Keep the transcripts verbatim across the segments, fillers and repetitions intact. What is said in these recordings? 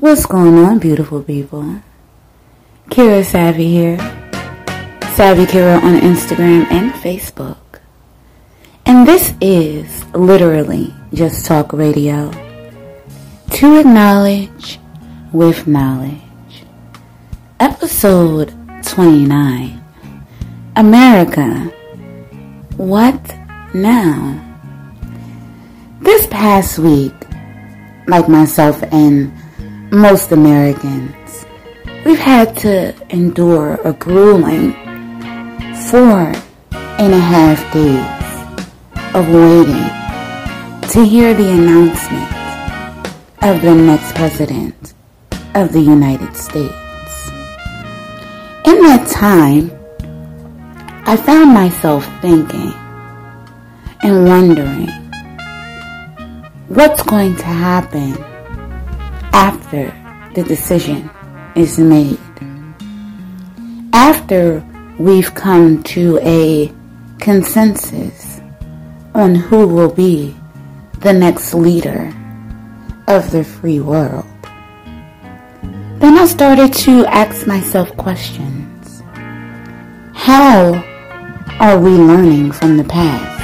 What's going on, beautiful people? Kira Savvy here. Savvy Kira on Instagram and Facebook. And this is Literally Just Talk Radio. To acknowledge with knowledge. Episode twenty-nine. America. What now? This past week, like myself and most Americans, we've had to endure a grueling four and a half days of waiting to hear the announcement of the next president of the United States. In that time, I found myself thinking and wondering what's going to happen after the decision is made. After we've come to a consensus on who will be the next leader of the free world. Then I started to ask myself questions. How are we learning from the past?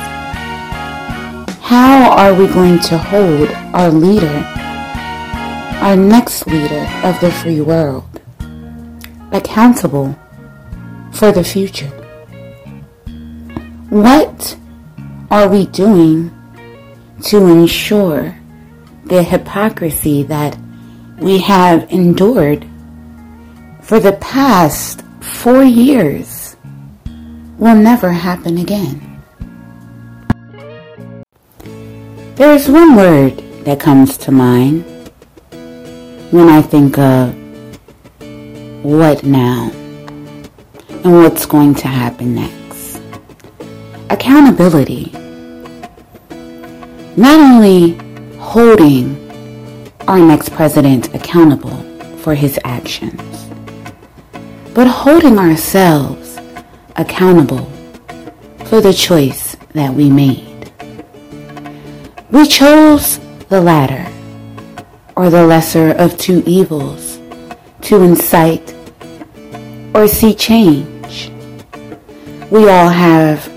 How are we going to hold our leader our next leader of the free world accountable for the future? What are we doing to ensure the hypocrisy that we have endured for the past four years will never happen again? There is one word that comes to mind when I think of what now and what's going to happen next. Accountability. Not only holding our next president accountable for his actions, but holding ourselves accountable for the choice that we made. We chose the latter, or the lesser of two evils, to incite or see change. We all have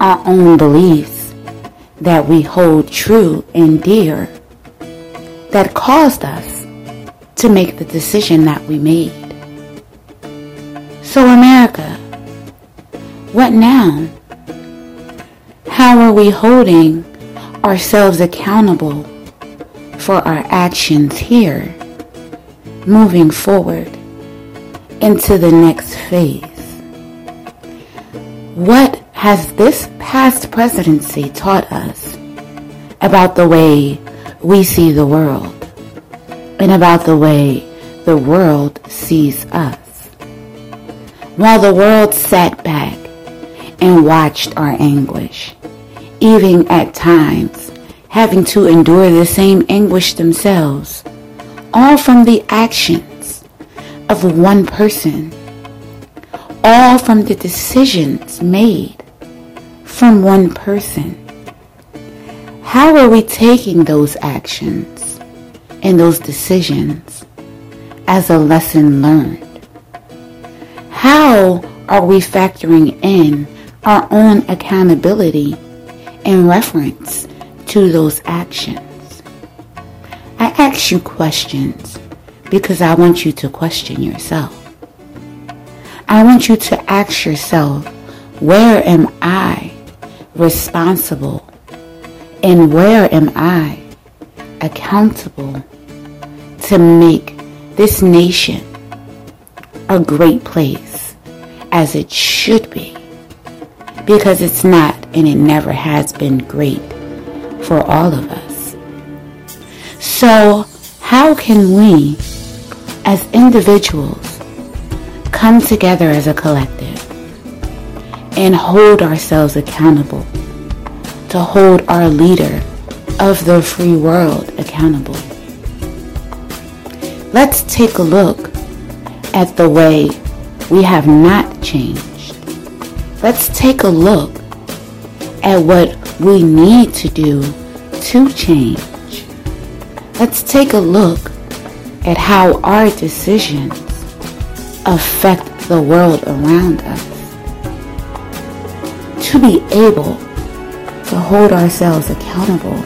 our own beliefs that we hold true and dear that caused us to make the decision that we made. So America, what now? How are we holding ourselves accountable for our actions here, moving forward into the next phase? What has this past presidency taught us about the way we see the world and about the way the world sees us? While the world sat back and watched our anguish, even at times having to endure the same anguish themselves, all from the actions of one person, all from the decisions made from one person. How are we taking those actions and those decisions as a lesson learned? How are we factoring in our own accountability in reference to those actions? I ask you questions because I want you to question yourself. I want you to ask yourself, where am I responsible and where am I accountable to make this nation a great place as it should be? Because it's not, and it never has been great for all of us. So how can we as individuals come together as a collective and hold ourselves accountable, to hold our leader of the free world accountable? Let's take a look at the way we have not changed. Let's take a look at what we need to do to change. Let's take a look at how our decisions affect the world around us. To be able to hold ourselves accountable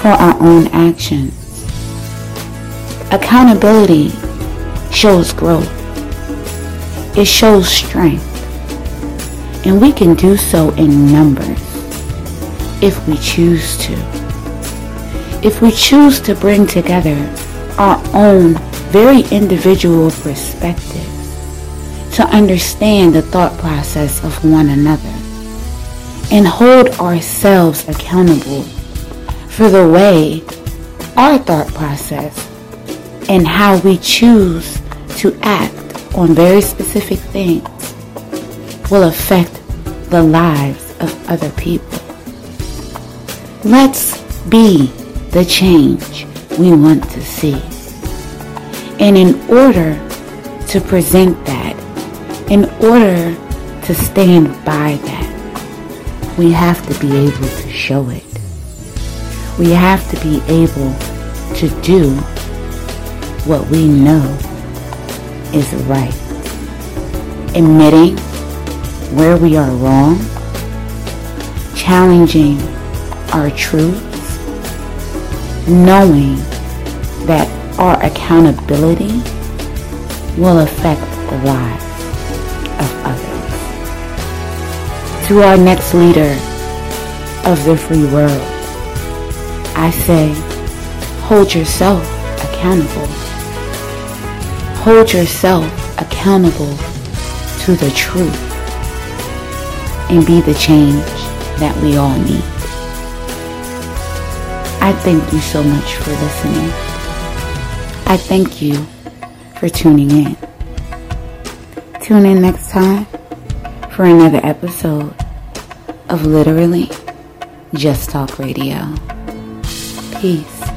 for our own actions. Accountability shows growth. It shows strength. And we can do so in numbers if we choose to. If we choose to bring together our own very individual perspective to understand the thought process of one another and hold ourselves accountable for the way our thought process and how we choose to act on very specific things will affect the lives of other people. Let's be the change we want to see. And in order to present that, in order to stand by that, we have to be able to show it. We have to be able to do what we know is right. Admitting where we are wrong, challenging our truths, knowing that our accountability will affect the lives of others. To our next leader of the free world, I say, hold yourself accountable. Hold yourself accountable to the truth and be the change that we all need. I thank you so much for listening. I thank you for tuning in. Tune in next time for another episode of Literally Just Talk Radio. Peace.